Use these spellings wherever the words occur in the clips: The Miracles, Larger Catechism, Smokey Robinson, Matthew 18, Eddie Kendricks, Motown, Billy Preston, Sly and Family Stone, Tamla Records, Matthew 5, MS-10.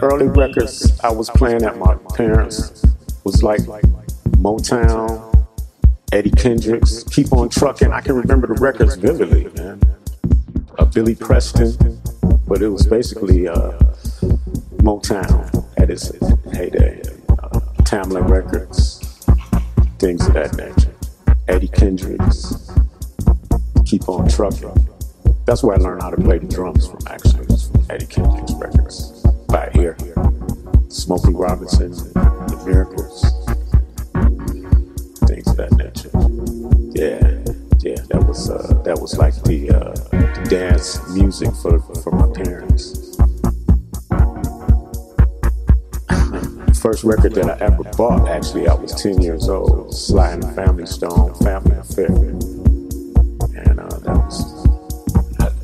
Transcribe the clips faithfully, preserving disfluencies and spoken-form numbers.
early records I was playing at my parents was like Motown, Eddie Kendricks, Keep On Truckin'. I can remember the records vividly, man. Uh, Billy Preston, but it was basically uh, Motown at its heyday. Uh, Tamla Records, things of that nature. Eddie Kendricks, Keep On Truckin'. That's where I learned how to play the drums from, actually, from Eddie Kendricks records. By ear, Smokey Robinson, The Miracles, things of that nature. Yeah, yeah, that was uh, that was like the, uh, the dance music for for my parents. The first record that I ever bought, actually, I was ten years old. Sly and Family Stone, Family Affair, and uh, that was.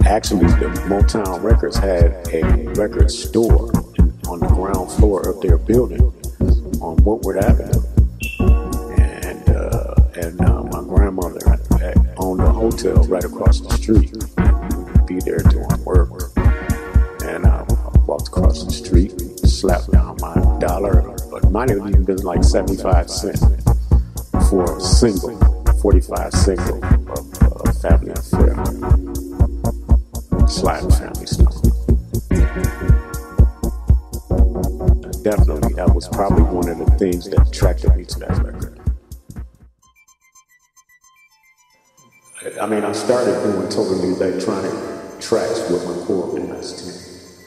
Actually, the Motown Records had a record store on the ground floor of their building on Woodward Avenue, and uh, and uh, my grandmother owned a hotel right across the street. I'd be there doing work, and I walked across the street, slapped down my dollar, but mine had even been like seventy-five cents for a single, forty-five single of uh, Family Affair. Sly and Family Stone. Definitely, that was probably one of the things that attracted me to that record. I mean, I started doing totally electronic tracks with my core M S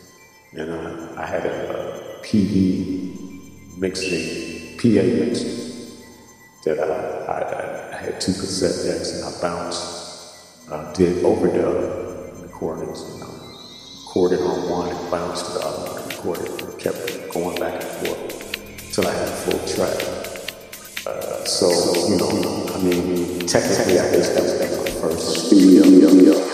ten. And uh, I had a, a P D mixing, P A mixing, that I, I, I had two cassette decks and I bounced, I did overdub. Recordings, you know, recorded on one and bounced to the other one, recorded and kept going back and forth until I had a full track. Uh, so, you know, I mean, technically, I guess that was like my first studio.